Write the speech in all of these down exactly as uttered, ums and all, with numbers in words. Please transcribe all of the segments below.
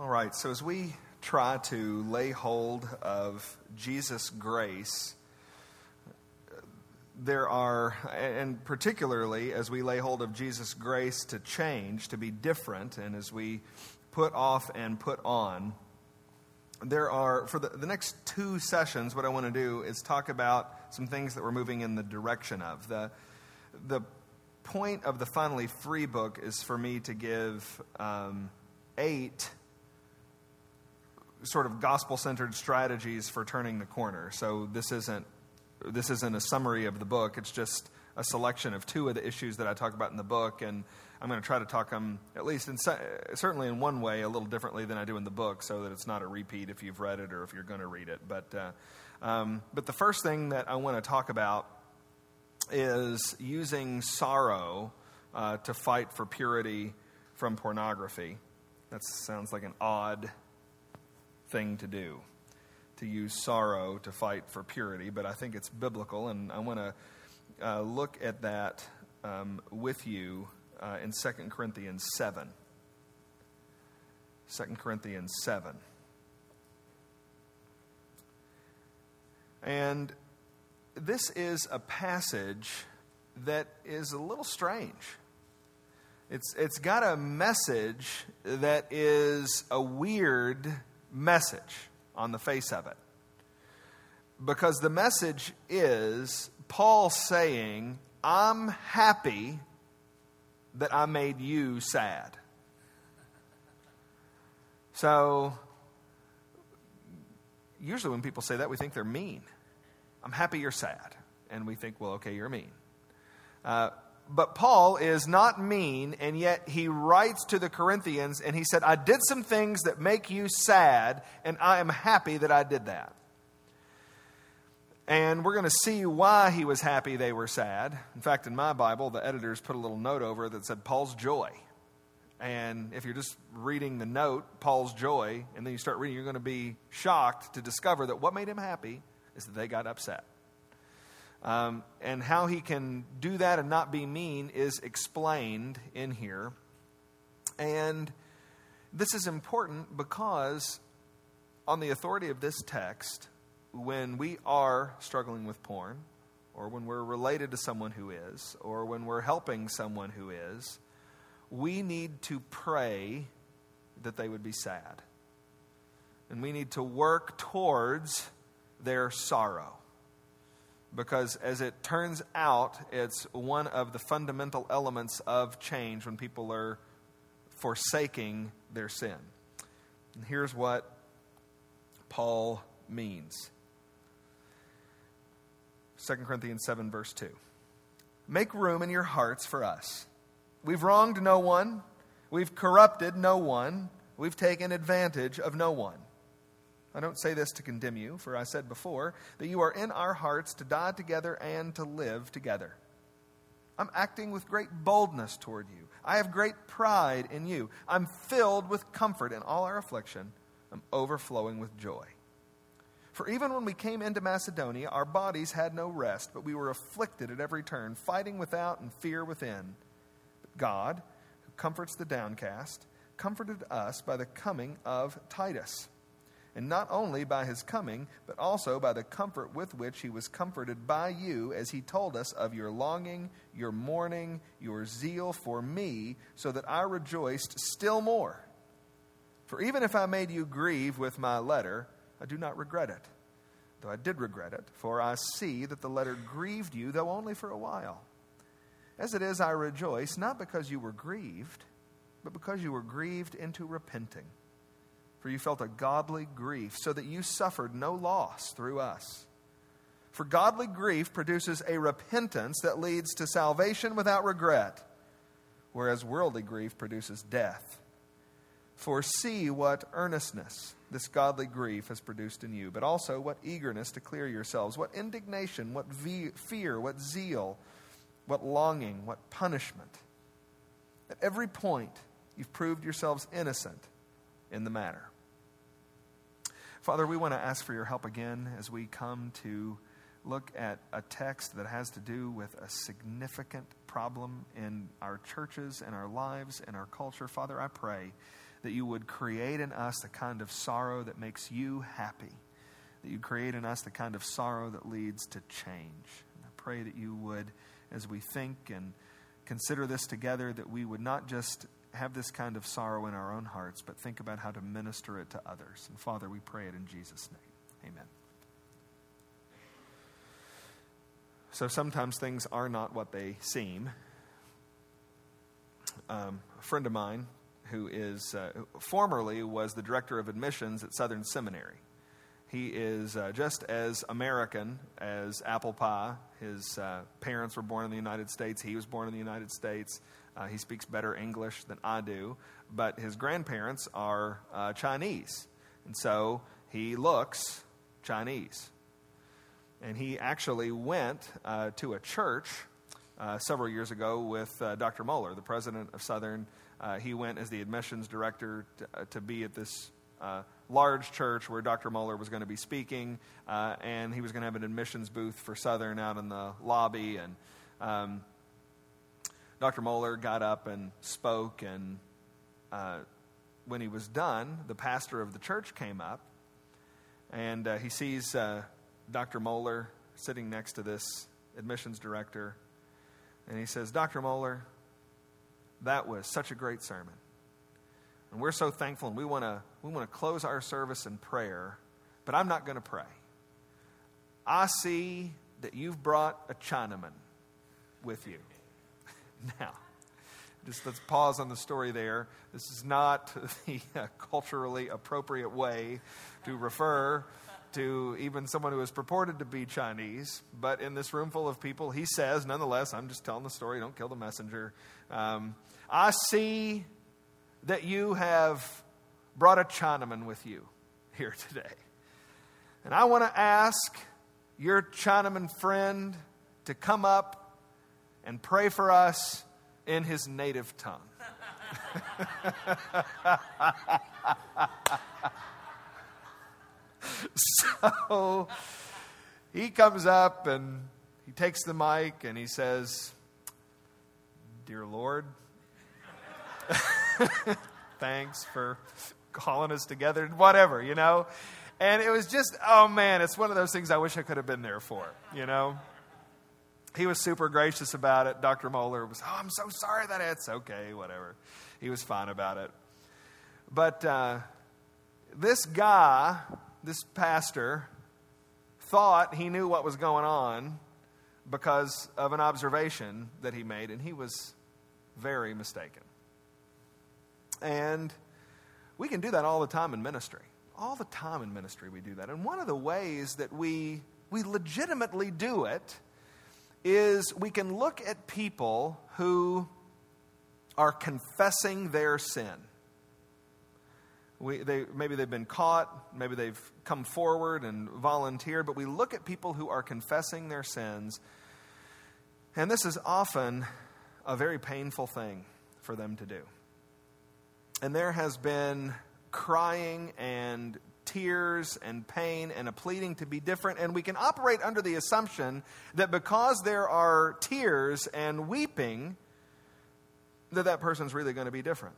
All right, so as we try to lay hold of Jesus' grace, there are, and particularly as we lay hold of Jesus' grace to change, to be different, and as we put off and put on, there are, for the, the next two sessions, what I want to do is talk about some things that we're moving in the direction of. The the point of the Finally Free book is for me to give um, eight sort of gospel-centered strategies for turning the corner. So this isn't this isn't a summary of the book. It's just a selection of two of the issues that I talk about in the book, and I'm going to try to talk them at least, in, certainly in one way, a little differently than I do in the book, so that it's not a repeat if you've read it or if you're going to read it. But uh, um, but the first thing that I want to talk about is using sorrow uh, to fight for purity from pornography. That sounds like an odd thing to do, to use sorrow to fight for purity, but I think it's biblical, and I want to uh, look at that um, with you uh, in Second Corinthians seven. Second Corinthians seven. And this is a passage that is a little strange. It's It's got a message that is a weird message on the face of it, because the message is Paul saying, I'm happy that I made you sad. So usually when people say that, we think they're mean. I'm happy you're sad, and we think, well, okay, you're mean. Uh, but Paul is not mean, and yet he writes to the Corinthians, and he said, I did some things that make you sad, and I am happy that I did that. And we're going to see why he was happy they were sad. In fact, in my Bible, the editors put a little note over that said, Paul's joy. And if you're just reading the note, Paul's joy, and then you start reading, you're going to be shocked to discover that what made him happy is that they got upset. Um, and how he can do that and not be mean is explained in here. And this is important because on the authority of this text, when we are struggling with porn, or when we're related to someone who is, or when we're helping someone who is, we need to pray that they would be sad. And we need to work towards their sorrow. Because as it turns out, it's one of the fundamental elements of change when people are forsaking their sin. And here's what Paul means. Second Corinthians seven, verse two. Make room in your hearts for us. We've wronged no one. We've corrupted no one. We've taken advantage of no one. I don't say this to condemn you, for I said before that you are in our hearts to die together and to live together. I'm acting with great boldness toward you. I have great pride in you. I'm filled with comfort in all our affliction. I'm overflowing with joy. For even when we came into Macedonia, our bodies had no rest, but we were afflicted at every turn, fighting without and fear within. But God, who comforts the downcast, comforted us by the coming of Titus. And not only by his coming, but also by the comfort with which he was comforted by you, as he told us of your longing, your mourning, your zeal for me, so that I rejoiced still more. For even if I made you grieve with my letter, I do not regret it, though I did regret it, for I see that the letter grieved you, though only for a while. As it is, I rejoice, not because you were grieved, but because you were grieved into repenting. For you felt a godly grief, so that you suffered no loss through us. For godly grief produces a repentance that leads to salvation without regret, whereas worldly grief produces death. For see what earnestness this godly grief has produced in you, but also what eagerness to clear yourselves, what indignation, what ve- fear, what zeal, what longing, what punishment. At every point, you've proved yourselves innocent in the matter. Father, we want to ask for your help again as we come to look at a text that has to do with a significant problem in our churches and our lives and our culture. Father, I pray that you would create in us the kind of sorrow that makes you happy, that you create in us the kind of sorrow that leads to change. And I pray that you would, as we think and consider this together, that we would not just have this kind of sorrow in our own hearts, but think about how to minister it to others. And Father, we pray it in Jesus' name. Amen. So sometimes things are not what they seem. Um, a friend of mine who is uh, formerly was the director of admissions at Southern Seminary. He is uh, just as American as apple pie. His uh, parents were born in the United States. He was born in the United States. Uh, he speaks better English than I do. But his grandparents are uh, Chinese. And so he looks Chinese. And he actually went uh, to a church uh, several years ago with uh, Doctor Mueller, the president of Southern. Uh, he went as the admissions director to, uh, to be at this Uh, large church where Doctor Mueller was going to be speaking, uh, and he was going to have an admissions booth for Southern out in the lobby. And um, Doctor Mueller got up and spoke, and uh, when he was done, the pastor of the church came up, and uh, he sees uh, Doctor Mueller sitting next to this admissions director, and he says, "Doctor Mueller, that was such a great sermon. And we're so thankful, and we want to we want to close our service in prayer, but I'm not going to pray. I see that you've brought a Chinaman with you." Now, just let's pause on the story there. This is not the uh, culturally appropriate way to refer to even someone who is purported to be Chinese, but in this room full of people, he says, nonetheless, I'm just telling the story, don't kill the messenger. Um, I see that you have brought a Chinaman with you here today. And I want to ask your Chinaman friend to come up and pray for us in his native tongue. So he comes up and he takes the mic and he says, "Dear Lord, thanks for calling us together," whatever, you know. And it was just, oh man, it's one of those things I wish I could have been there for, you know. He was super gracious about it. Doctor Mohler was, "Oh, I'm so sorry that it's okay," whatever. He was fine about it. But uh, this guy, this pastor, thought he knew what was going on because of an observation that he made, and he was very mistaken. And we can do that all the time in ministry. All the time in ministry we do that. And one of the ways that we we legitimately do it is we can look at people who are confessing their sin. We, they, maybe they've been caught, maybe they've come forward and volunteered, but we look at people who are confessing their sins. And this is often a very painful thing for them to do. And there has been crying and tears and pain and a pleading to be different. And we can operate under the assumption that because there are tears and weeping, that that person's really going to be different.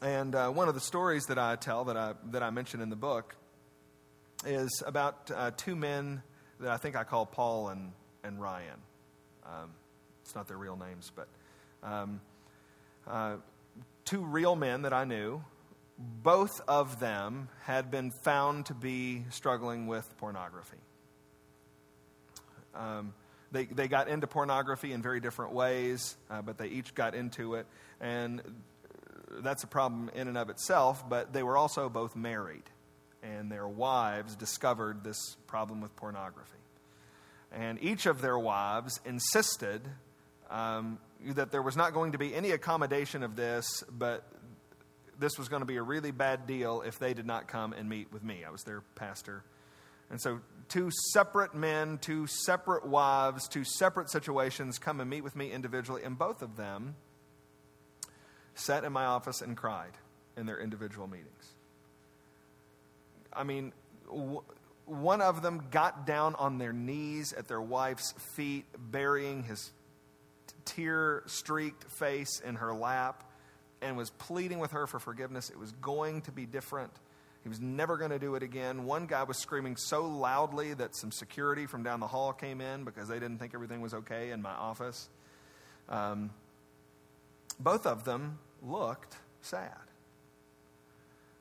And uh, one of the stories that I tell, that I that I mention in the book, is about uh, two men that I think I call Paul and, and Ryan. Um, it's not their real names, but... Um, uh, Two real men that I knew, both of them had been found to be struggling with pornography. Um, they they got into pornography in very different ways, uh, but they each got into it. And that's a problem in and of itself, but they were also both married. And their wives discovered this problem with pornography. And each of their wives insisted Um, that there was not going to be any accommodation of this, but this was going to be a really bad deal if they did not come and meet with me. I was their pastor. And so two separate men, two separate wives, two separate situations come and meet with me individually, and both of them sat in my office and cried in their individual meetings. I mean... W- one of them got down on their knees at their wife's feet, burying his tear-streaked face in her lap, and was pleading with her for forgiveness. It was going to be different. He was never going to do it again. One guy was screaming so loudly that some security from down the hall came in because they didn't think everything was okay in my office. Um, both of them looked sad.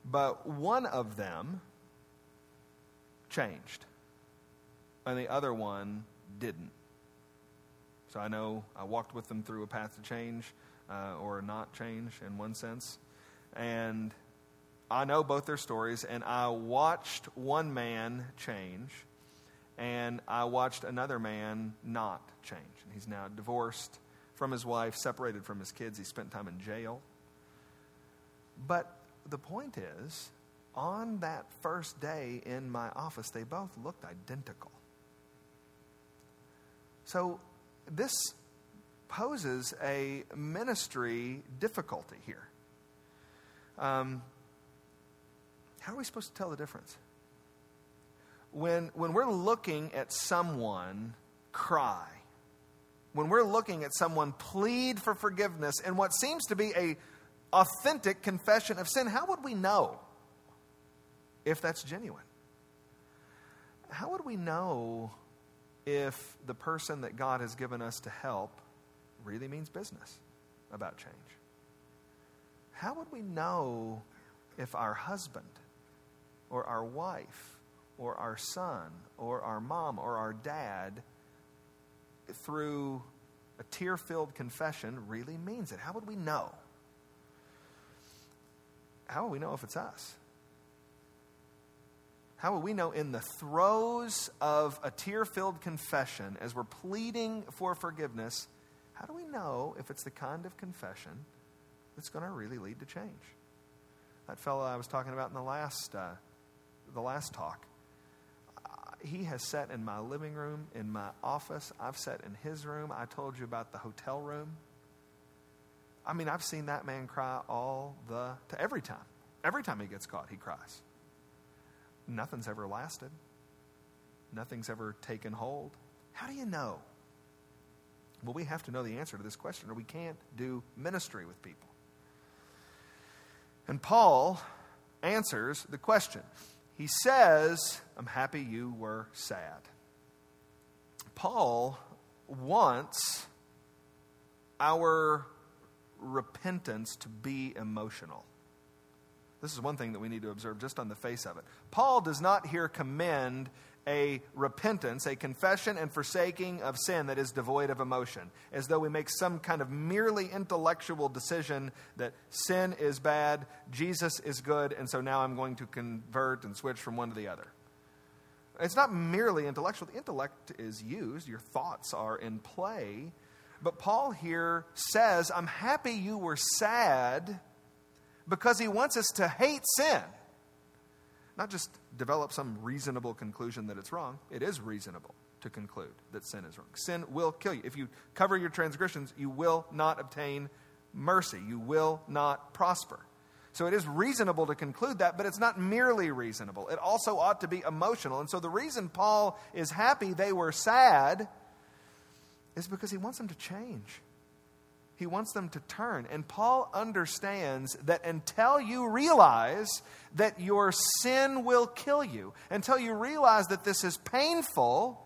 But one of them changed, and the other one didn't. So I know I walked with them through a path to change uh, or not change in one sense. And I know both their stories, and I watched one man change, and I watched another man not change. And he's now divorced from his wife, separated from his kids. He spent time in jail. But the point is, on that first day in my office, they both looked identical. So this poses a ministry difficulty here. Um, how are we supposed to tell the difference? When, when we're looking at someone cry, when we're looking at someone plead for forgiveness in what seems to be a authentic confession of sin, how would we know if that's genuine? How would we know if the person that God has given us to help really means business about change? How would we know if our husband or our wife or our son or our mom or our dad, through a tear-filled confession, really means it? How would we know? How will we know if it's us? How will we know in the throes of a tear-filled confession as we're pleading for forgiveness? How do we know if it's the kind of confession that's going to really lead to change? That fellow I was talking about in the last uh, the last talk, uh, he has sat in my living room, in my office. I've sat in his room. I told you about the hotel room. I mean, I've seen that man cry all the time. Every time. Every time he gets caught, he cries. Nothing's ever lasted. Nothing's ever taken hold. How do you know? Well, we have to know the answer to this question, or we can't do ministry with people. And Paul answers the question. He says, I'm happy you were sad. Paul wants our repentance to be emotional. This is one thing that we need to observe just on the face of it. Paul does not here commend a repentance, a confession and forsaking of sin that is devoid of emotion, as though we make some kind of merely intellectual decision that sin is bad, Jesus is good, and so now I'm going to convert and switch from one to the other. It's not merely intellectual. The intellect is used. Your thoughts are in play. But Paul here says, I'm happy you were sad, because he wants us to hate sin. Not just develop some reasonable conclusion that it's wrong. It is reasonable to conclude that sin is wrong. Sin will kill you. If you cover your transgressions, you will not obtain mercy. You will not prosper. So it is reasonable to conclude that, but it's not merely reasonable. It also ought to be emotional. And so the reason Paul is happy they were sad is because he wants them to change. He wants them to turn. And Paul understands that until you realize that your sin will kill you, until you realize that this is painful,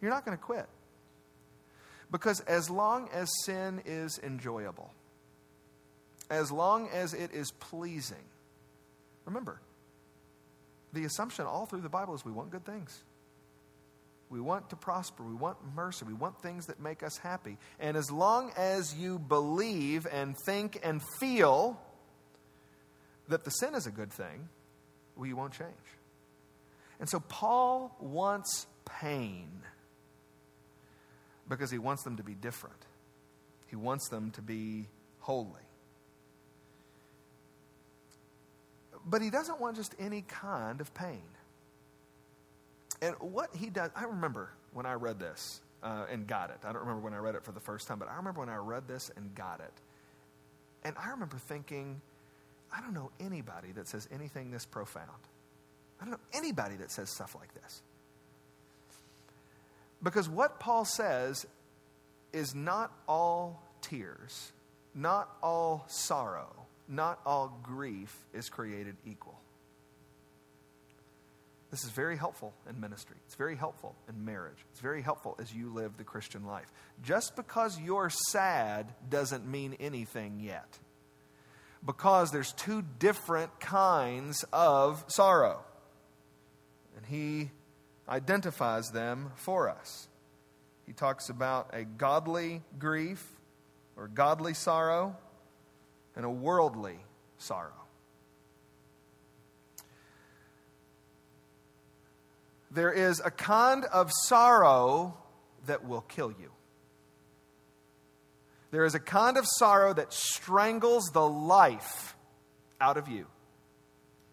you're not going to quit. Because as long as sin is enjoyable, as long as it is pleasing, remember, the assumption all through the Bible is we want good things. We want to prosper. We want mercy. We want things that make us happy. And as long as you believe and think and feel that the sin is a good thing, well, you won't change. And so Paul wants pain because he wants them to be different. He wants them to be holy. But he doesn't want just any kind of pain. And what he does, I remember when I read this uh, and got it. I don't remember when I read it for the first time, but I remember when I read this and got it. And I remember thinking, I don't know anybody that says anything this profound. I don't know anybody that says stuff like this. Because what Paul says is not all tears, not all sorrow, not all grief is created equal. This is very helpful in ministry. It's very helpful in marriage. It's very helpful as you live the Christian life. Just because you're sad doesn't mean anything yet, because there's two different kinds of sorrow, and he identifies them for us. He talks about a godly grief or godly sorrow and a worldly sorrow. There is a kind of sorrow that will kill you. There is a kind of sorrow that strangles the life out of you.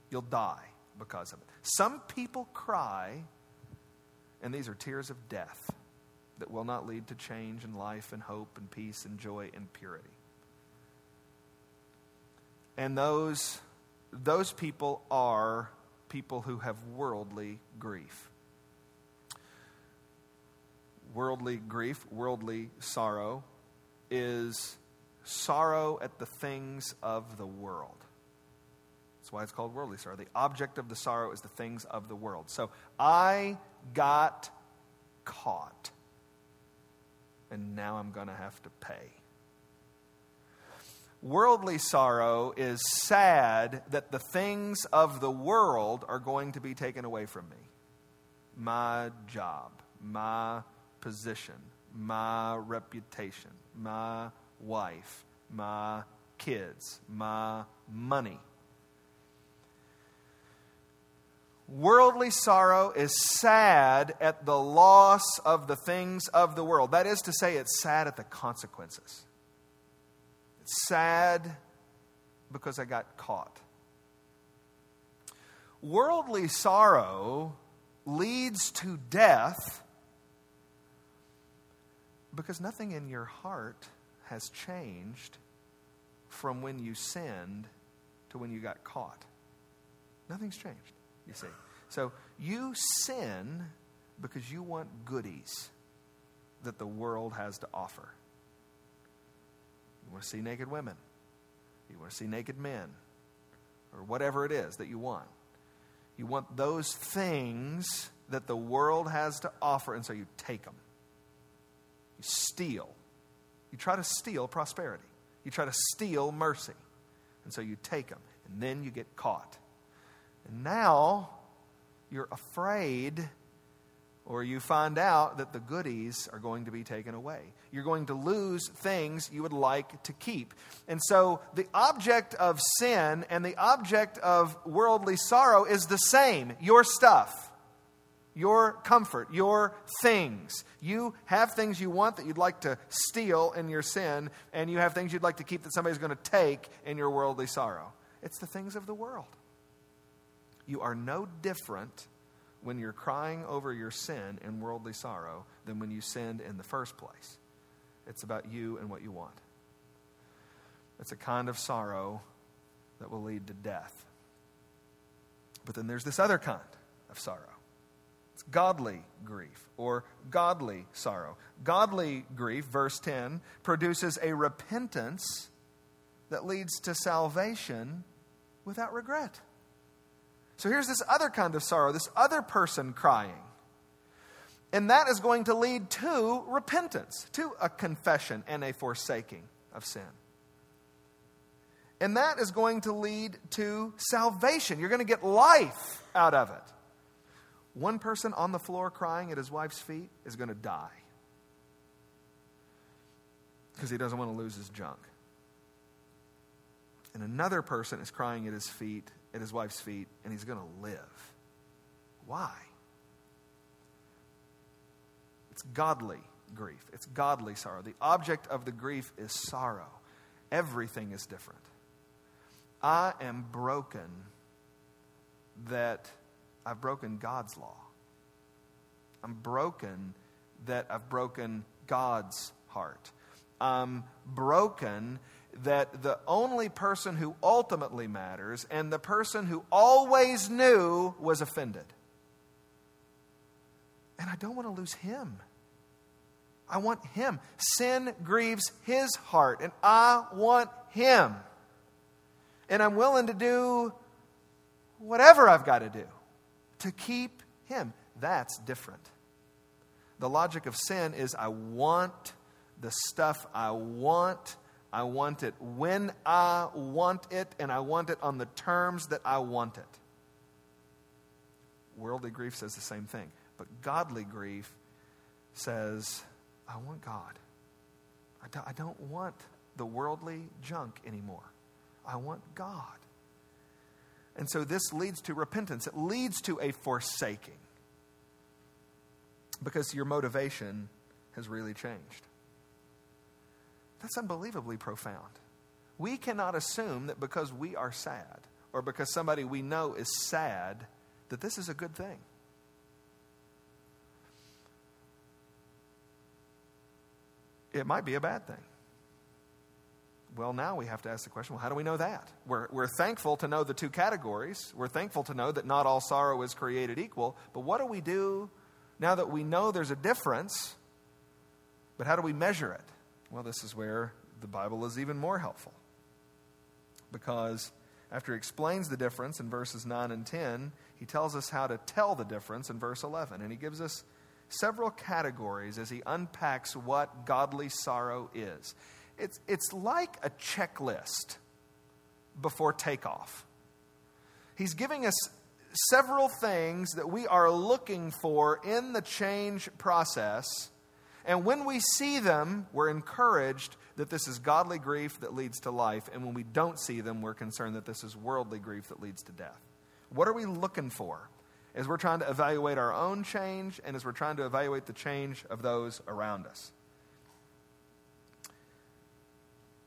You'll die because of it. Some people cry, and these are tears of death that will not lead to change in life and hope and peace and joy and purity. And those, those people are people who have worldly grief. Worldly grief, worldly sorrow, is sorrow at the things of the world. That's why it's called worldly sorrow. The object of the sorrow is the things of the world. So I got caught, and now I'm going to have to pay. Worldly sorrow is sad that the things of the world are going to be taken away from me. My job, my position, my reputation, my wife, my kids, my money. Worldly sorrow is sad at the loss of the things of the world. That is to say, it's sad at the consequences. It's sad because I got caught. Worldly sorrow leads to death because nothing in your heart has changed from when you sinned to when you got caught. Nothing's changed, you see. So you sin because you want goodies that the world has to offer. You want to see naked women. You want to see naked men. Or whatever it is that you want. You want those things that the world has to offer, and so you take them. You steal. You try to steal prosperity. You try to steal mercy. And so you take them, and then you get caught. And now you're afraid, or you find out that the goodies are going to be taken away. You're going to lose things you would like to keep. And so the object of sin and the object of worldly sorrow is the same. Your stuff, your comfort, your things. You have things you want that you'd like to steal in your sin, and you have things you'd like to keep that somebody's going to take in your worldly sorrow. It's the things of the world. You are no different when you're crying over your sin and worldly sorrow than when you sinned in the first place. It's about you and what you want. It's a kind of sorrow that will lead to death. But then there's this other kind of sorrow. It's godly grief or godly sorrow. Godly grief, verse ten, produces a repentance that leads to salvation without regret. So here's this other kind of sorrow, this other person crying. And that is going to lead to repentance, to a confession and a forsaking of sin. And that is going to lead to salvation. You're going to get life out of it. One person on the floor crying at his wife's feet is going to die because he doesn't want to lose his junk. And another person is crying at his feet at his wife's feet, and he's going to live. Why? It's godly grief. It's godly sorrow. The object of the grief is sorrow. Everything is different. I am broken that I've broken God's law. I'm broken that I've broken God's heart. I'm broken that the only person who ultimately matters and the person who always knew was offended. And I don't want to lose him. I want him. Sin grieves his heart, and I want him. and I'm willing to do whatever I've got to do to keep him. That's different. The logic of sin is I want the stuff I want. I want it when I want it, and I want it on the terms that I want it. Worldly grief says the same thing. But godly grief says, I want God. I don't, I don't want the worldly junk anymore. I want God. And so this leads to repentance. It leads to a forsaking. Because your motivation has really changed. That's unbelievably profound. We cannot assume that because we are sad or because somebody we know is sad, that this is a good thing. It might be a bad thing. Well, now we have to ask the question, well, how do we know that? We're, we're thankful to know the two categories. We're thankful to know that not all sorrow is created equal. But what do we do now that we know there's a difference? But how do we measure it? Well, this is where the Bible is even more helpful. Because after he explains the difference in verses nine and ten, he tells us how to tell the difference in verse eleven. And he gives us several categories as he unpacks what godly sorrow is. It's, it's like a checklist before takeoff. He's giving us several things that we are looking for in the change process. And when we see them, we're encouraged that this is godly grief that leads to life. And when we don't see them, we're concerned that this is worldly grief that leads to death. What are we looking for as we're trying to evaluate our own change and as we're trying to evaluate the change of those around us?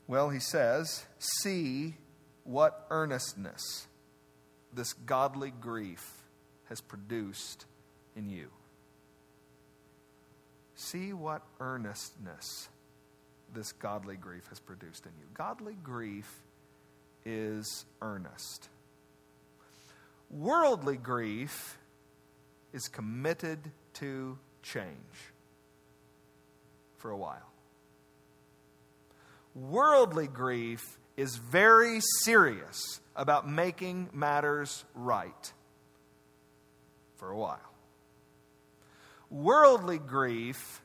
Well, he says, see what earnestness this godly grief has produced in you. See what earnestness this godly grief has produced in you. Godly grief is earnest. Worldly grief is committed to change for a while. Worldly grief is very serious about making matters right for a while. Worldly grief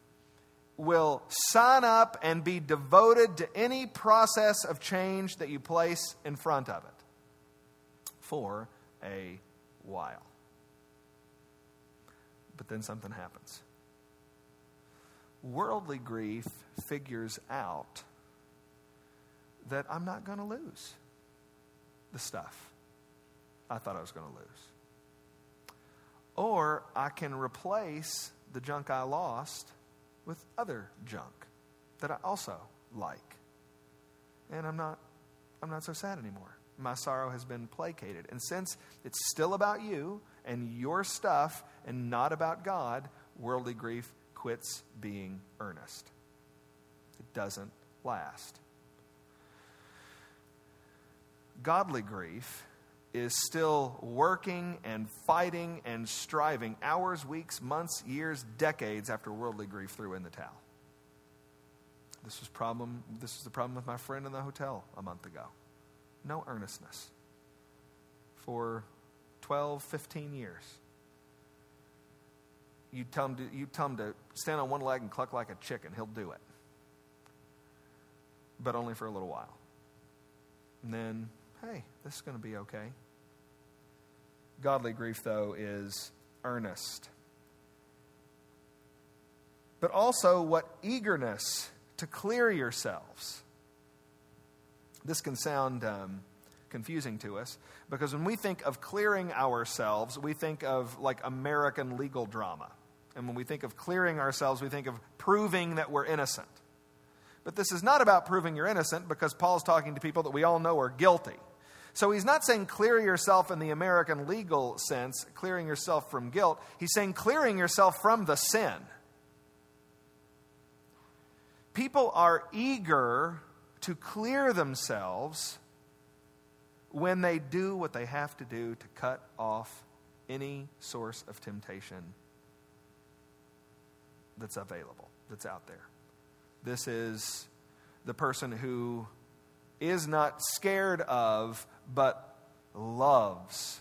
will sign up and be devoted to any process of change that you place in front of it for a while. But then something happens. Worldly grief figures out that I'm not going to lose the stuff I thought I was going to lose. Or I can replace the junk I lost with other junk that I also like. And I'm not I'm not so sad anymore. My sorrow has been placated. And since it's still about you and your stuff and not about God, worldly grief quits being earnest. It doesn't last. Godly grief is still working and fighting and striving hours, weeks, months, years, decades after worldly grief threw in the towel. This was problem. This was the problem with my friend in the hotel a month ago. No earnestness for twelve, fifteen years. You tell him to, you tell him to stand on one leg and cluck like a chicken. He'll do it. But only for a little while. And then, hey, this is going to be okay. Godly grief, though, is earnest. But also, what eagerness to clear yourselves. This can sound um, confusing to us, because when we think of clearing ourselves, we think of like American legal drama. And when we think of clearing ourselves, we think of proving that we're innocent. But this is not about proving you're innocent, because Paul's talking to people that we all know are guilty. So he's not saying clear yourself in the American legal sense, clearing yourself from guilt. He's saying clearing yourself from the sin. People are eager to clear themselves when they do what they have to do to cut off any source of temptation that's available, that's out there. This is the person who is not scared of but loves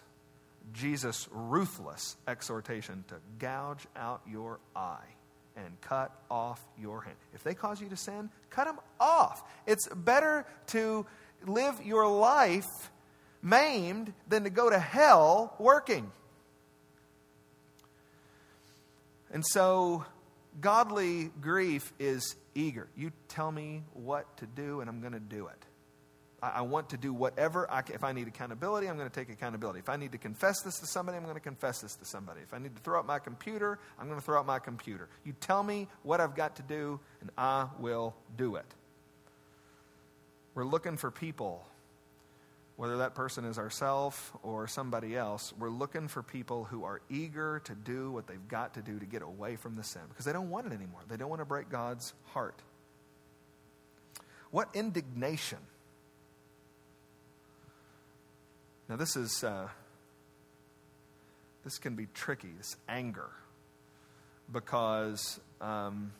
Jesus' ruthless exhortation to gouge out your eye and cut off your hand. If they cause you to sin, cut them off. It's better to live your life maimed than to go to hell working. And so godly grief is eager. You tell me what to do and I'm going to do it. I want to do whatever I can. If I need accountability, I'm going to take accountability. If I need to confess this to somebody, I'm going to confess this to somebody. If I need to throw out my computer, I'm going to throw out my computer. You tell me what I've got to do, and I will do it. We're looking for people, whether that person is ourselves or somebody else, we're looking for people who are eager to do what they've got to do to get away from the sin because they don't want it anymore. They don't want to break God's heart. What indignation. Now, this is, uh, this can be tricky, this anger, because um,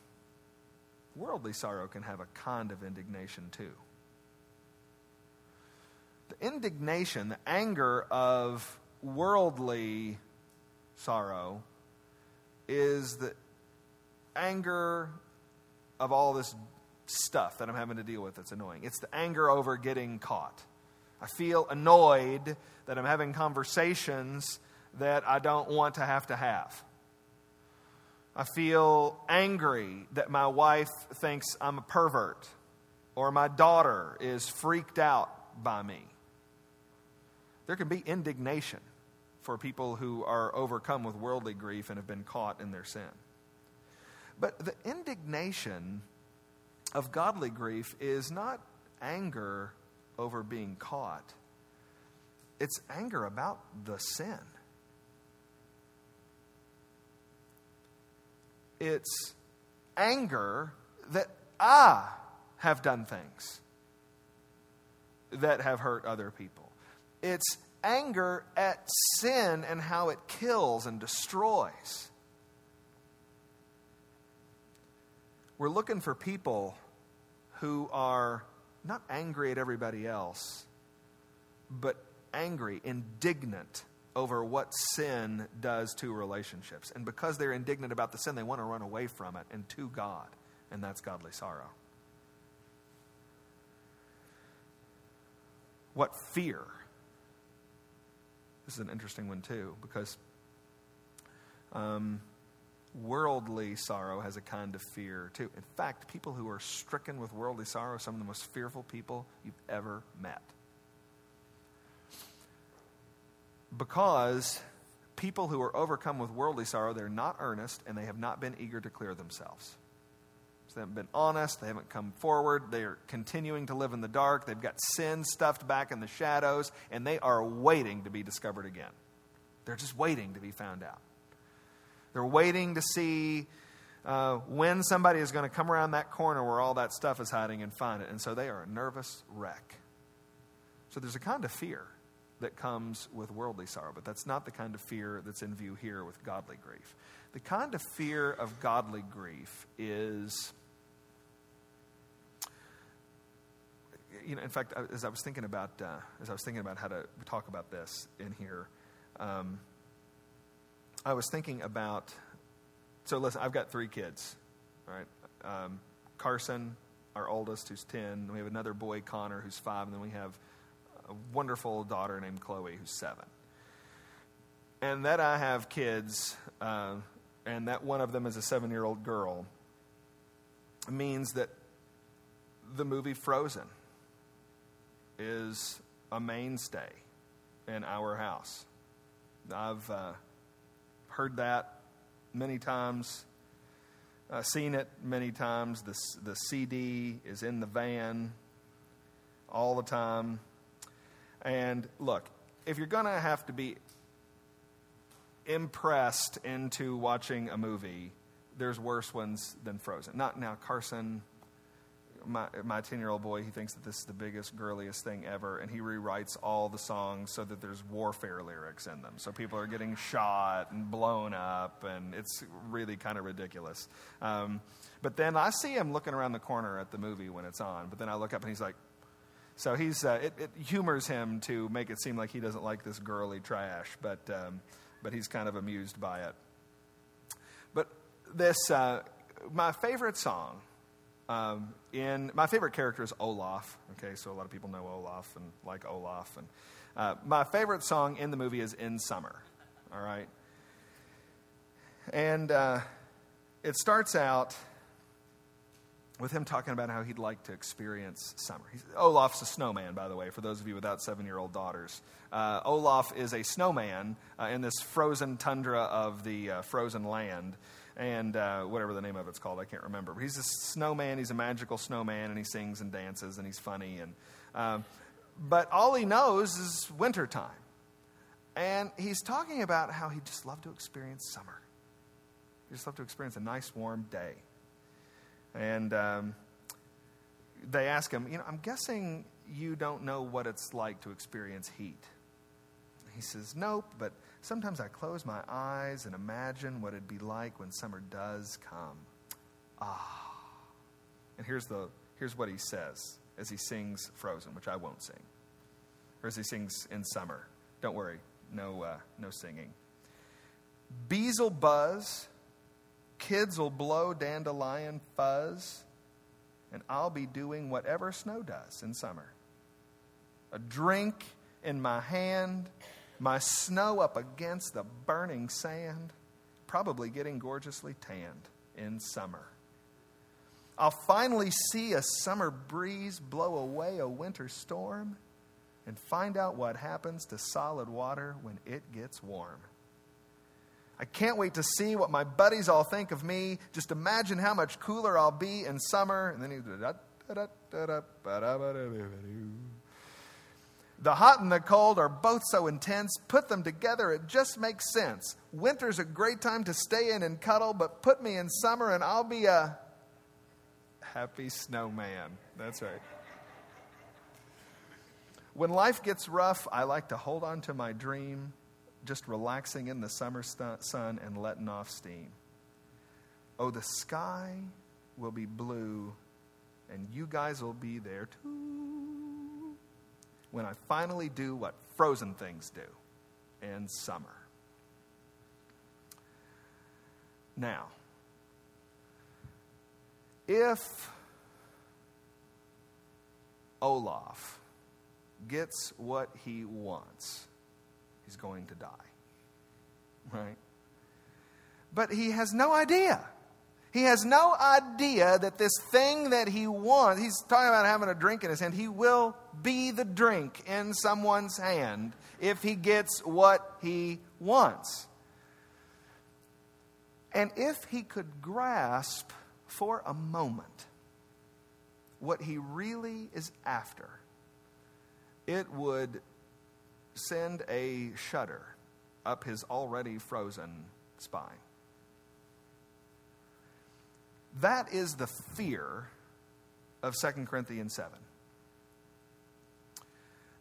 worldly sorrow can have a kind of indignation too. The indignation, the anger of worldly sorrow is the anger of all this stuff that I'm having to deal with that's annoying. It's the anger over getting caught. I feel annoyed that I'm having conversations that I don't want to have to have. I feel angry that my wife thinks I'm a pervert or my daughter is freaked out by me. There can be indignation for people who are overcome with worldly grief and have been caught in their sin. But the indignation of godly grief is not anger over being caught. It's anger about the sin. It's anger that I have done things that have hurt other people. It's anger at sin and how it kills and destroys. We're looking for people who are not angry at everybody else, but angry, indignant over what sin does to relationships. And because they're indignant about the sin, they want to run away from it and to God. And that's godly sorrow. What fear? This is an interesting one too, because um, worldly sorrow has a kind of fear too. In fact, people who are stricken with worldly sorrow are some of the most fearful people you've ever met. Because people who are overcome with worldly sorrow, they're not earnest and they have not been eager to clear themselves. So they haven't been honest. They haven't come forward. They're continuing to live in the dark. They've got sin stuffed back in the shadows and they are waiting to be discovered again. They're just waiting to be found out. They're waiting to see uh, when somebody is going to come around that corner where all that stuff is hiding and find it. And so they are a nervous wreck. So there's a kind of fear that comes with worldly sorrow, but that's not the kind of fear that's in view here with godly grief. The kind of fear of godly grief is, you know, in fact, as I was thinking about, uh, as I was thinking about how to talk about this in here, um, I was thinking about, so listen, I've got three kids, all right? Um, Carson, our oldest, who's ten, and we have another boy, Connor, who's five, and then we have a wonderful daughter named Chloe, who's seven. And that I have kids, uh, and that one of them is a seven-year-old girl, means that the movie Frozen is a mainstay in our house. I've... Uh, heard that many times, uh, seen it many times. The, the C D is in the van all the time. And look, if you're going to have to be impressed into watching a movie, there's worse ones than Frozen. Not now, Carson, my my ten-year-old boy, he thinks that this is the biggest, girliest thing ever, and he rewrites all the songs so that there's warfare lyrics in them. So people are getting shot and blown up, and it's really kind of ridiculous. Um, but then I see him looking around the corner at the movie when it's on, but then I look up and he's like, So he's uh, it, it humors him to make it seem like he doesn't like this girly trash, but um, but he's kind of amused by it. But this uh, my favorite song um, in my favorite character is Olaf. Okay, so a lot of people know Olaf and like Olaf, and uh, my favorite song in the movie is "In Summer." All right, and uh, it starts out with him talking about how he'd like to experience summer. He's, Olaf's a snowman, by the way, for those of you without seven-year-old daughters. Uh, Olaf is a snowman uh, in this frozen tundra of the uh, frozen land, and uh, whatever the name of it's called, I can't remember. But he's a snowman, he's a magical snowman, and he sings and dances, and he's funny. And um, but all he knows is wintertime. And he's talking about how he'd just love to experience summer. He'd just love to experience a nice, warm day. And um, they ask him, you know, I'm guessing you don't know what it's like to experience heat. He says, nope, but sometimes I close my eyes and imagine what it'd be like when summer does come. Ah. And here's the here's what he says as he sings Frozen, which I won't sing. Or as he sings In Summer. Don't worry, no uh, no singing. Bees'll buzz, kids will blow dandelion fuzz, and I'll be doing whatever snow does in summer. A drink in my hand, my snow up against the burning sand, probably getting gorgeously tanned in summer. I'll finally see a summer breeze blow away a winter storm and find out what happens to solid water when it gets warm. I can't wait to see what my buddies all think of me. Just imagine how much cooler I'll be in summer. And then he the hot and the cold are both so intense. Put them together, it just makes sense. Winter's a great time to stay in and cuddle, but put me in summer and I'll be a happy snowman. That's right. When life gets rough, I like to hold on to my dream, just relaxing in the summer st- sun and letting off steam. Oh, the sky will be blue, and you guys will be there too, when I finally do what frozen things do in summer. Now, if Olaf gets what he wants, he's going to die, right? But he has no idea. He has no idea that this thing that he wants, he's talking about having a drink in his hand, he will be the drink in someone's hand if he gets what he wants. And if he could grasp for a moment what he really is after, it would send a shudder up his already frozen spine. That is the fear of Second Corinthians seven.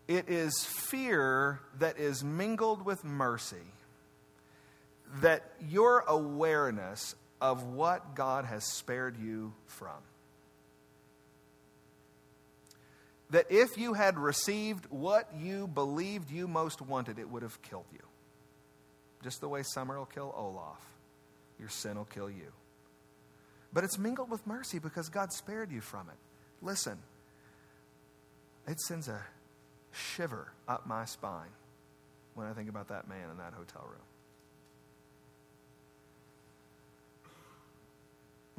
It is fear that is mingled with mercy, that your awareness of what God has spared you from. That if you had received what you believed you most wanted, it would have killed you. Just the way summer will kill Olaf, your sin will kill you. But it's mingled with mercy because God spared you from it. Listen, it sends a shiver up my spine when I think about that man in that hotel room.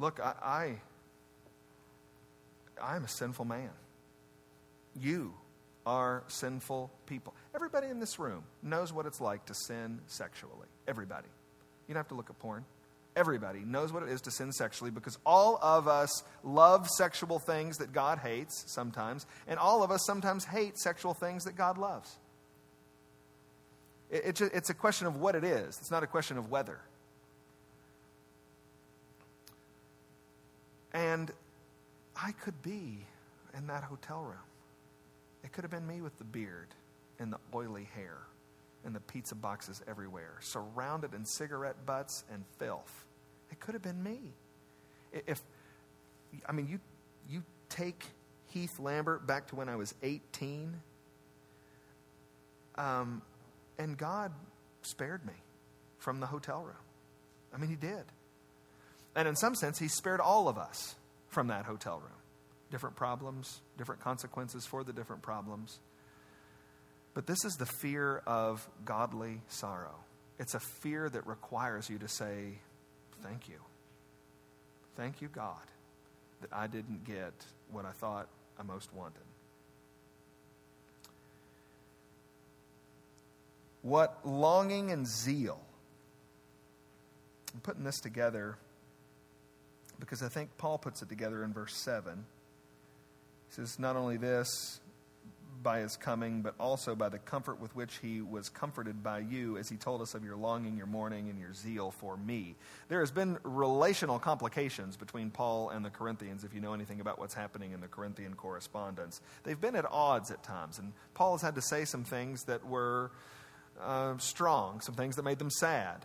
Look, I, I I'm a sinful man. You are sinful people. Everybody in this room knows what it's like to sin sexually. Everybody. You don't have to look at porn. Everybody knows what it is to sin sexually because all of us love sexual things that God hates sometimes, and all of us sometimes hate sexual things that God loves. It, it, it's a question of what it is. It's not a question of whether. And I could be in that hotel room. It could have been me with the beard and the oily hair and the pizza boxes everywhere, surrounded in cigarette butts and filth. It could have been me. If, I mean, you you take Heath Lambert back to when I was eighteen. Um, and God spared me from the hotel room. I mean, he did. And in some sense, he spared all of us from that hotel room. Different problems, different consequences for the different problems. But this is the fear of godly sorrow. It's a fear that requires you to say, thank you. Thank you, God, that I didn't get what I thought I most wanted. What longing and zeal. I'm putting this together because I think Paul puts it together in verse seven. He says, not only this, by his coming, but also by the comfort with which he was comforted by you, as he told us of your longing, your mourning, and your zeal for me. There has been relational complications between Paul and the Corinthians, if you know anything about what's happening in the Corinthian correspondence. They've been at odds at times, and Paul has had to say some things that were uh, strong, some things that made them sad.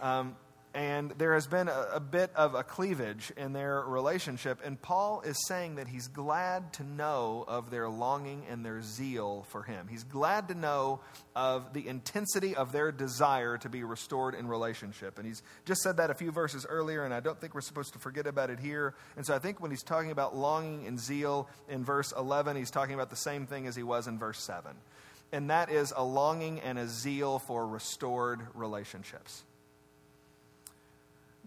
Um, and there has been a, a bit of a cleavage in their relationship, and Paul is saying that he's glad to know of their longing and their zeal for him. He's glad to know of the intensity of their desire to be restored in relationship. And he's just said that a few verses earlier, and I don't think we're supposed to forget about it here. And so I think when he's talking about longing and zeal in verse eleven, he's talking about the same thing as he was in verse seven. And that is a longing and a zeal for restored relationships.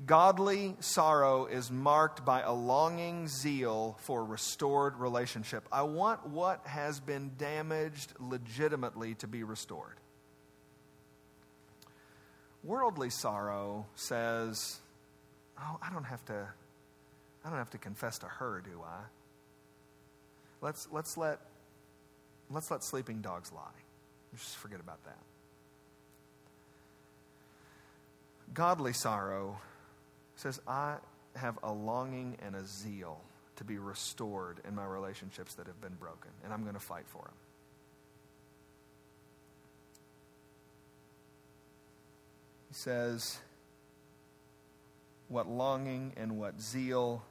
Godly sorrow is marked by a longing zeal for restored relationship. I want what has been damaged legitimately to be restored. Worldly sorrow says, "Oh, I don't have to. I don't have to confess to her, do I? Let's let's let let's let sleeping dogs lie. Just forget about that." Godly sorrow says, I have a longing and a zeal to be restored in my relationships that have been broken, and I'm going to fight for them. He says, what longing and what zeal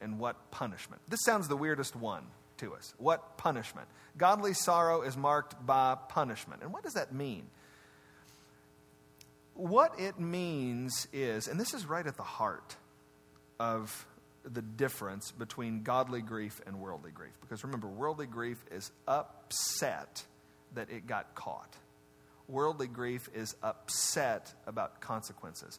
and what punishment. This sounds the weirdest one to us. What punishment? Godly sorrow is marked by punishment. And what does that mean? What it means is, and this is right at the heart of the difference between godly grief and worldly grief. Because remember, worldly grief is upset that it got caught. Worldly grief is upset about consequences.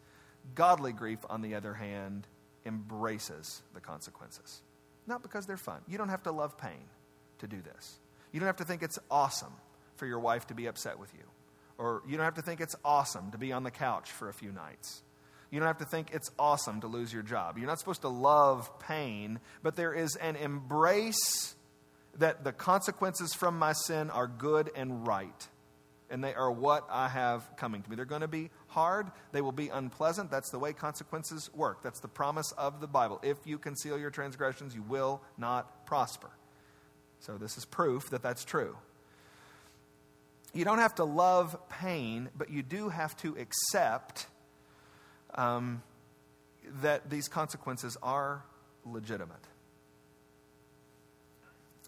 Godly grief, on the other hand, embraces the consequences. Not because they're fun. You don't have to love pain to do this. You don't have to think it's awesome for your wife to be upset with you. Or you don't have to think it's awesome to be on the couch for a few nights. You don't have to think it's awesome to lose your job. You're not supposed to love pain, but there is an embrace that the consequences from my sin are good and right. And they are what I have coming to me. They're going to be hard. They will be unpleasant. That's the way consequences work. That's the promise of the Bible. If you conceal your transgressions, you will not prosper. So this is proof that that's true. You don't have to love pain, but you do have to accept um, that these consequences are legitimate.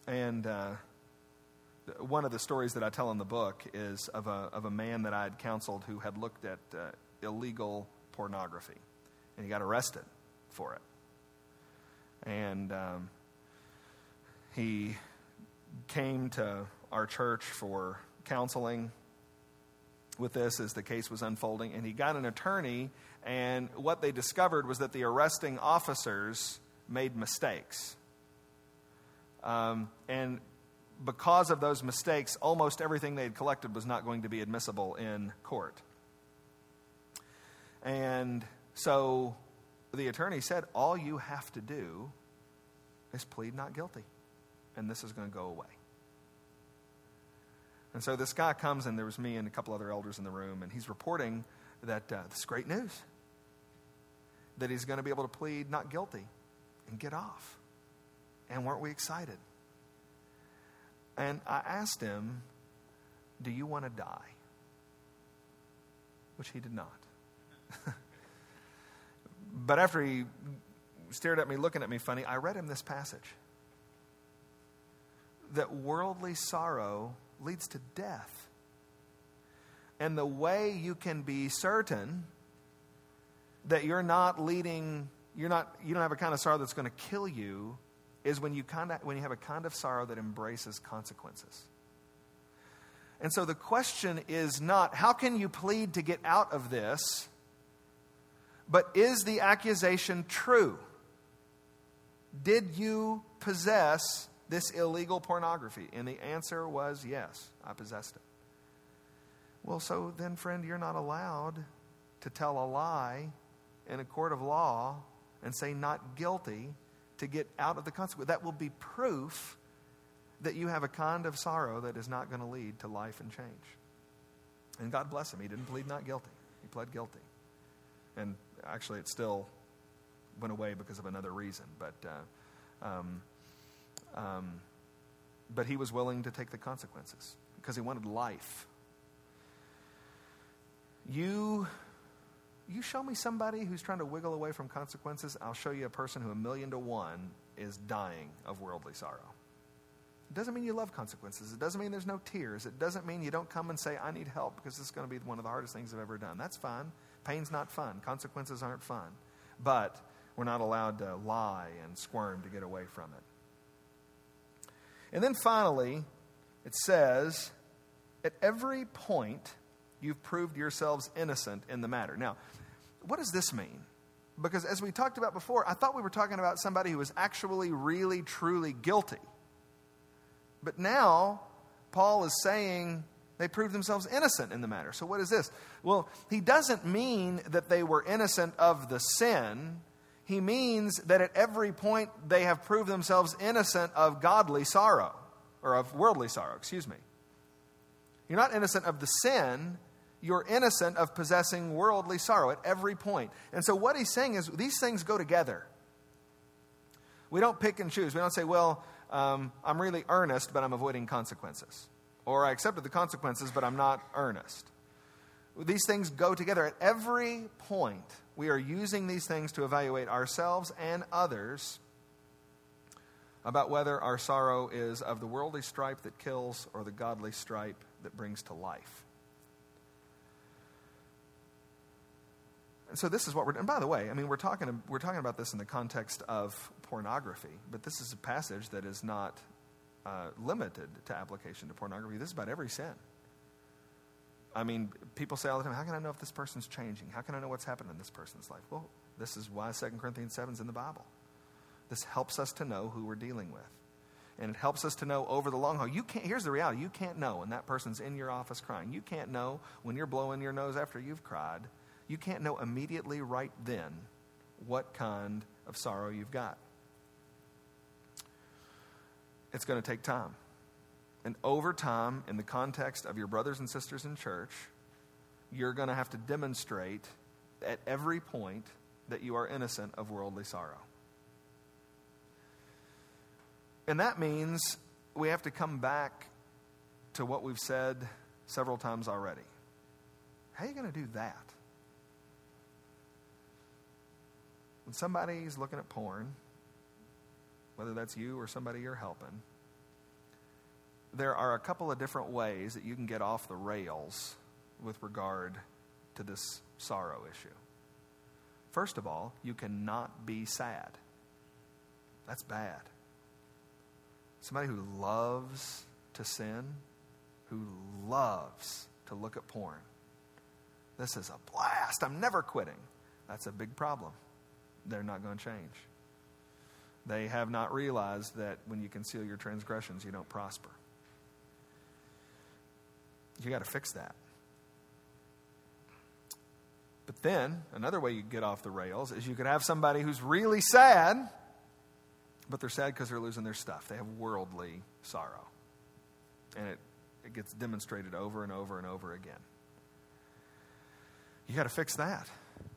And uh, one of the stories that I tell in the book is of a of a man that I had counseled who had looked at uh, illegal pornography, and he got arrested for it. And um, he came to our church for counseling with this as the case was unfolding, and he got an attorney, and what they discovered was that the arresting officers made mistakes. Um, and because of those mistakes, almost everything they had collected was not going to be admissible in court. And so the attorney said, all you have to do is plead not guilty, and this is going to go away. And so this guy comes, and there was me and a couple other elders in the room, and he's reporting that uh, this is great news, that he's going to be able to plead not guilty and get off. And weren't we excited? And I asked him, do you want to die? Which he did not. But after he stared at me, looking at me funny, I read him this passage. that worldly sorrow leads to death. And the way you can be certain that you're not leading, you're not, you don't have a kind of sorrow that's going to kill you, is when you kind of, when you have a kind of sorrow that embraces consequences. And so the question is not, how can you plead to get out of this? But is the accusation true? Did you possess this illegal pornography? And the answer was yes, I possessed it. Well, so then, friend, you're not allowed to tell a lie in a court of law and say not guilty to get out of the consequence. That will be proof that you have a kind of sorrow that is not going to lead to life and change. And God bless him. He didn't plead not guilty. He pled guilty. And actually, it still went away because of another reason. But uh, um, um, but he was willing to take the consequences because he wanted life. You, you show me somebody who's trying to wiggle away from consequences, I'll show you a person who a million to one is dying of worldly sorrow. It doesn't mean you love consequences. It doesn't mean there's no tears. It doesn't mean you don't come and say, I need help because this is going to be one of the hardest things I've ever done. That's fine. Pain's not fun. Consequences aren't fun. But we're not allowed to lie and squirm to get away from it. And then finally, it says, at every point, you've proved yourselves innocent in the matter. Now, what does this mean? Because as we talked about before, I thought we were talking about somebody who was actually, really, truly guilty. But now, Paul is saying they proved themselves innocent in the matter. So what is this? Well, he doesn't mean that they were innocent of the sin. He means that at every point they have proved themselves innocent of godly sorrow, or of worldly sorrow, excuse me. You're not innocent of the sin. You're innocent of possessing worldly sorrow at every point. And so what he's saying is these things go together. We don't pick and choose. We don't say, well, um, I'm really earnest, but I'm avoiding consequences. Or I accepted the consequences, but I'm not earnest. These things go together. At every point, we are using these things to evaluate ourselves and others about whether our sorrow is of the worldly stripe that kills or the godly stripe that brings to life. And so this is what we're doing. And by the way, I mean, we're talking, we're talking about this in the context of pornography, but this is a passage that is not uh, limited to application to pornography. This is about every sin. I mean, people say all the time, how can I know if this person's changing? How can I know what's happened in this person's life? Well, this is why Second Corinthians seven is in the Bible. This helps us to know who we're dealing with. And it helps us to know over the long haul. You can't, here's the reality. You can't know when that person's in your office crying. You can't know when you're blowing your nose after you've cried. You can't know immediately right then what kind of sorrow you've got. It's going to take time. And over time, in the context of your brothers and sisters in church, you're going to have to demonstrate at every point that you are innocent of worldly sorrow. And that means we have to come back to what we've said several times already. How are you going to do that? When somebody's looking at porn, whether that's you or somebody you're helping, there are a couple of different ways that you can get off the rails with regard to this sorrow issue. First of all, you cannot be sad. That's bad. Somebody who loves to sin, who loves to look at porn. This is a blast. I'm never quitting. That's a big problem. They're not going to change. They have not realized that when you conceal your transgressions, you don't prosper. You got to fix that. But then, another way you get off the rails is you could have somebody who's really sad, but they're sad because they're losing their stuff. They have worldly sorrow. And it, it gets demonstrated over and over and over again. You got to fix that.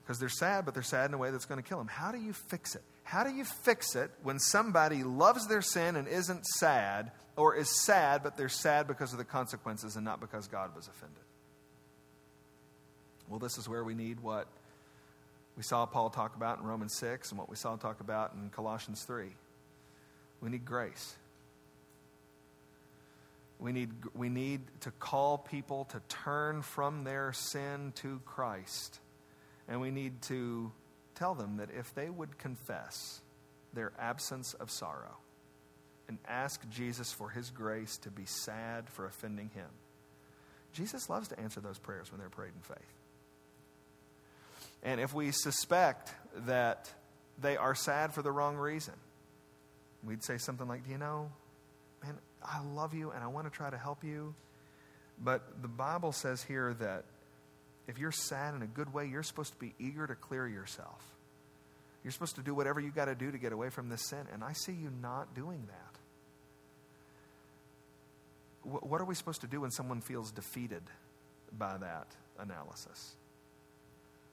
Because they're sad, but they're sad in a way that's going to kill them. How do you fix it? How do you fix it when somebody loves their sin and isn't sad, or is sad, but they're sad because of the consequences and not because God was offended? Well, this is where we need what we saw Paul talk about in Romans six and what we saw him talk about in Colossians three. We need grace. We need, we need to call people to turn from their sin to Christ. And we need to tell them that if they would confess their absence of sorrow and ask Jesus for his grace to be sad for offending him, Jesus loves to answer those prayers when they're prayed in faith. And if we suspect that they are sad for the wrong reason, we'd say something like, do you know, man, I love you and I want to try to help you. But the Bible says here that if you're sad in a good way, you're supposed to be eager to clear yourself. You're supposed to do whatever you got to do to get away from this sin. And I see you not doing that. W- what are we supposed to do when someone feels defeated by that analysis?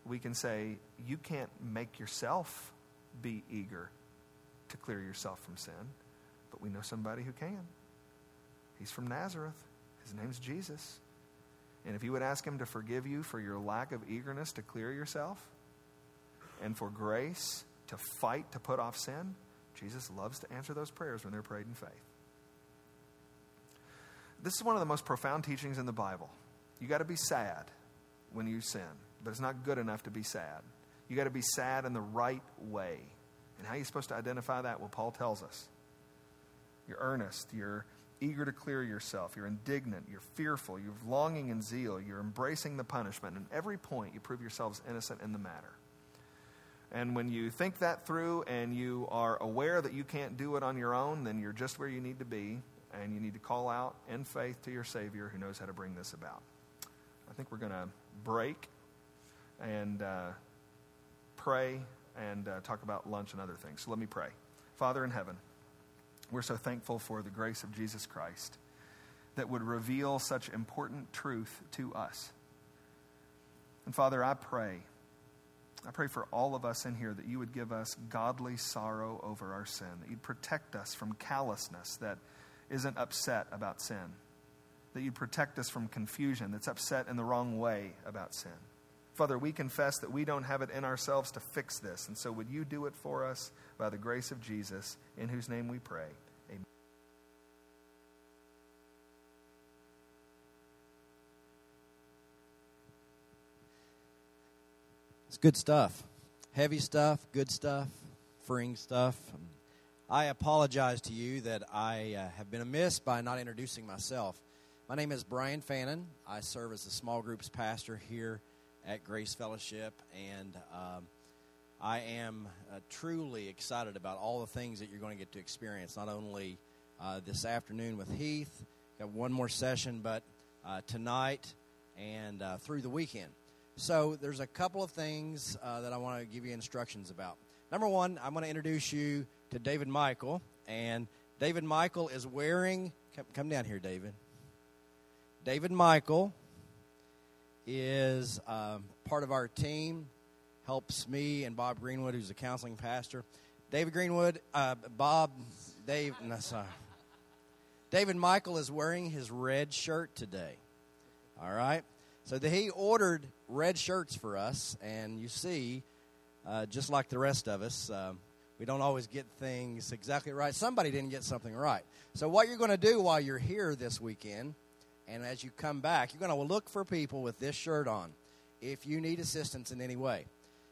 We can say, you can't make yourself be eager to clear yourself from sin. But we know somebody who can. He's from Nazareth. His name's Jesus. And if you would ask him to forgive you for your lack of eagerness to clear yourself and for grace to fight to put off sin, Jesus loves to answer those prayers when they're prayed in faith. This is one of the most profound teachings in the Bible. You got to be sad when you sin, but it's not good enough to be sad. You got to be sad in the right way. And how are you supposed to identify that? Well, Paul tells us. You're earnest, you're eager to clear yourself, you're indignant, you're fearful, you're longing in zeal, you're embracing the punishment. And at every point, you prove yourselves innocent in the matter. And when you think that through and you are aware that you can't do it on your own, then you're just where you need to be, and you need to call out in faith to your Savior who knows how to bring this about. I think we're going to break and uh, pray and uh, talk about lunch and other things. So let me pray. Father in heaven, we're so thankful for the grace of Jesus Christ that would reveal such important truth to us. And Father, I pray, I pray for all of us in here that you would give us godly sorrow over our sin, that you'd protect us from callousness that isn't upset about sin, that you'd protect us from confusion that's upset in the wrong way about sin. Father, we confess that we don't have it in ourselves to fix this, and so would you do it for us by the grace of Jesus, in whose name we pray. Amen. It's good stuff. Heavy stuff, good stuff, freeing stuff. I apologize to you that I uh, have been amiss by not introducing myself. My name is Brian Fannin. I serve as the small groups pastor here at Grace Fellowship, and um, I am uh, truly excited about all the things that you're going to get to experience, not only uh, this afternoon with Heath, got one more session, but uh, tonight and uh, through the weekend. So there's a couple of things uh, that I want to give you instructions about. Number one, I'm going to introduce you to David Michael, and David Michael is wearing, come, come down here, David. David Michael is um, part of our team, helps me and Bob Greenwood, who's a counseling pastor. David Greenwood, uh, Bob, Dave, no, sorry. David Michael is wearing his red shirt today, all right? So the, he ordered red shirts for us, and you see, uh, just like the rest of us, uh, we don't always get things exactly right. Somebody didn't get something right. So what you're going to do while you're here this weekend, and as you come back, you're going to look for people with this shirt on if you need assistance in any way.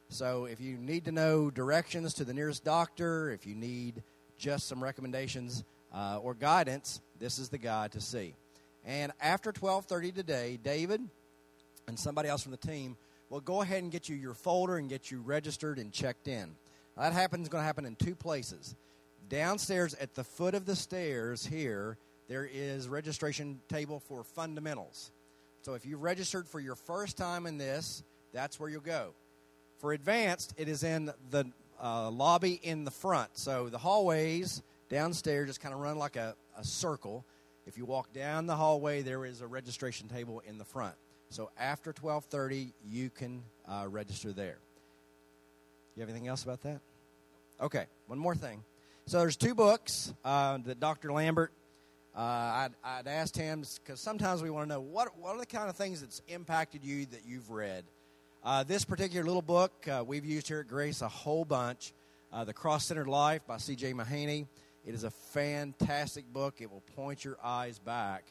So if you need to know directions to the nearest doctor, if you need just some recommendations uh, or guidance, this is the guy to see. And after twelve thirty today, David and somebody else from the team will go ahead and get you your folder and get you registered and checked in. Now, that happens going to happen in two places. Downstairs at the foot of the stairs here, there is registration table for fundamentals. So if you've registered for your first time in this, that's where you'll go. For advanced, it is in the uh, lobby in the front. So the hallways downstairs just kind of run like a, a circle. If you walk down the hallway, there is a registration table in the front. So after twelve thirty, you can uh, register there. You have anything else about that? Okay, one more thing. So there's two books uh, that Doctor Lambert Uh, I'd, I'd asked him, because sometimes we want to know, what, what are the kind of things that's impacted you that you've read? Uh, this particular little book uh, we've used here at Grace a whole bunch, uh, The Cross-Centered Life by C J Mahaney. It is a fantastic book. It will point your eyes back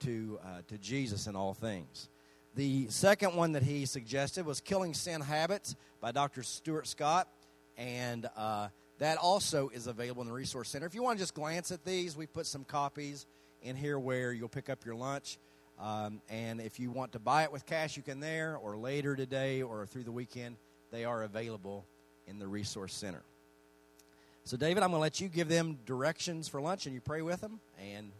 to uh, to Jesus in all things. The second one that he suggested was Killing Sin Habits by Doctor Stuart Scott, and uh, that also is available in the Resource Center. If you want to just glance at these, we put some copies in here where you'll pick up your lunch, um, and if you want to buy it with cash, you can there, or later today, or through the weekend, they are available in the Resource Center. So, David, I'm going to let you give them directions for lunch, and you pray with them, and...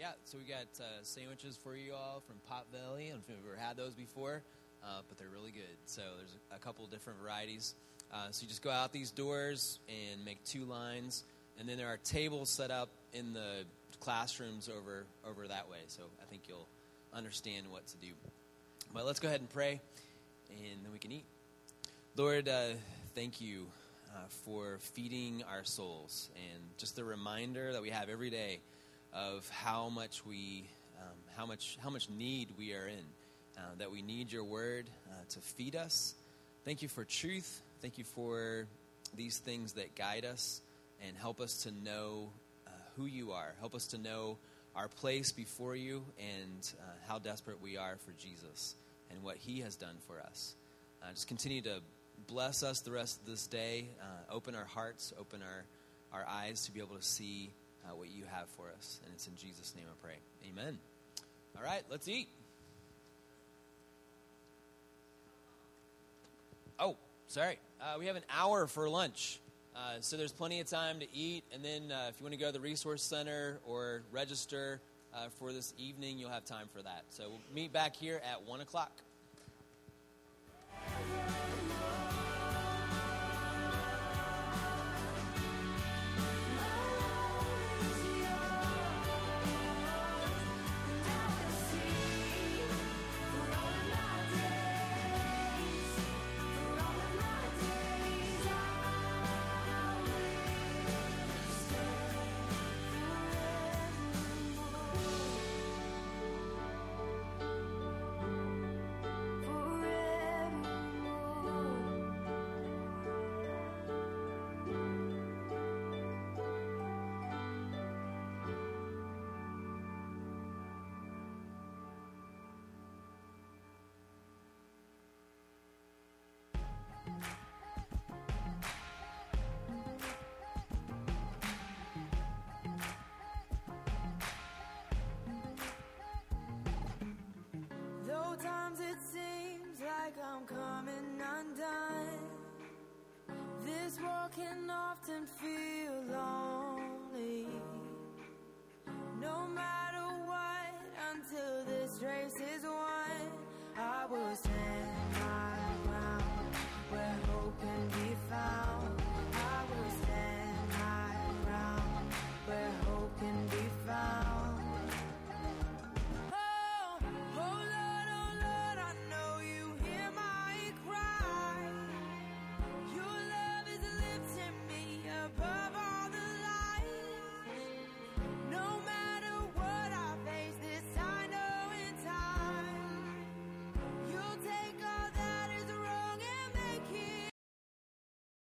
Yeah, so we got uh, sandwiches for you all from Potbelly. I don't know if you've ever had those before, uh, but they're really good. So there's a couple different varieties. Uh, so you just go out these doors and make two lines, and then there are tables set up in the classrooms over, over that way. So I think you'll understand what to do. But let's go ahead and pray, and then we can eat. Lord, uh, thank you uh, for feeding our souls, and just the reminder that we have every day of how much we, um, how much, how much need we are in, uh, that we need your word uh, to feed us. Thank you for truth. Thank you for these things that guide us and help us to know uh, who you are. Help us to know our place before you and uh, how desperate we are for Jesus and what he has done for us. Uh, just continue to bless us the rest of this day. Uh, open our hearts, open our, our eyes to be able to see Uh, what you have for us, and it's in Jesus' name I pray. Amen. All right, let's eat. Oh, sorry. Uh, we have an hour for lunch, uh, so there's plenty of time to eat, and then uh, if you want to go to the Resource Center or register uh, for this evening, you'll have time for that. So we'll meet back here at one o'clock. Feel lonely, no matter what, until this race is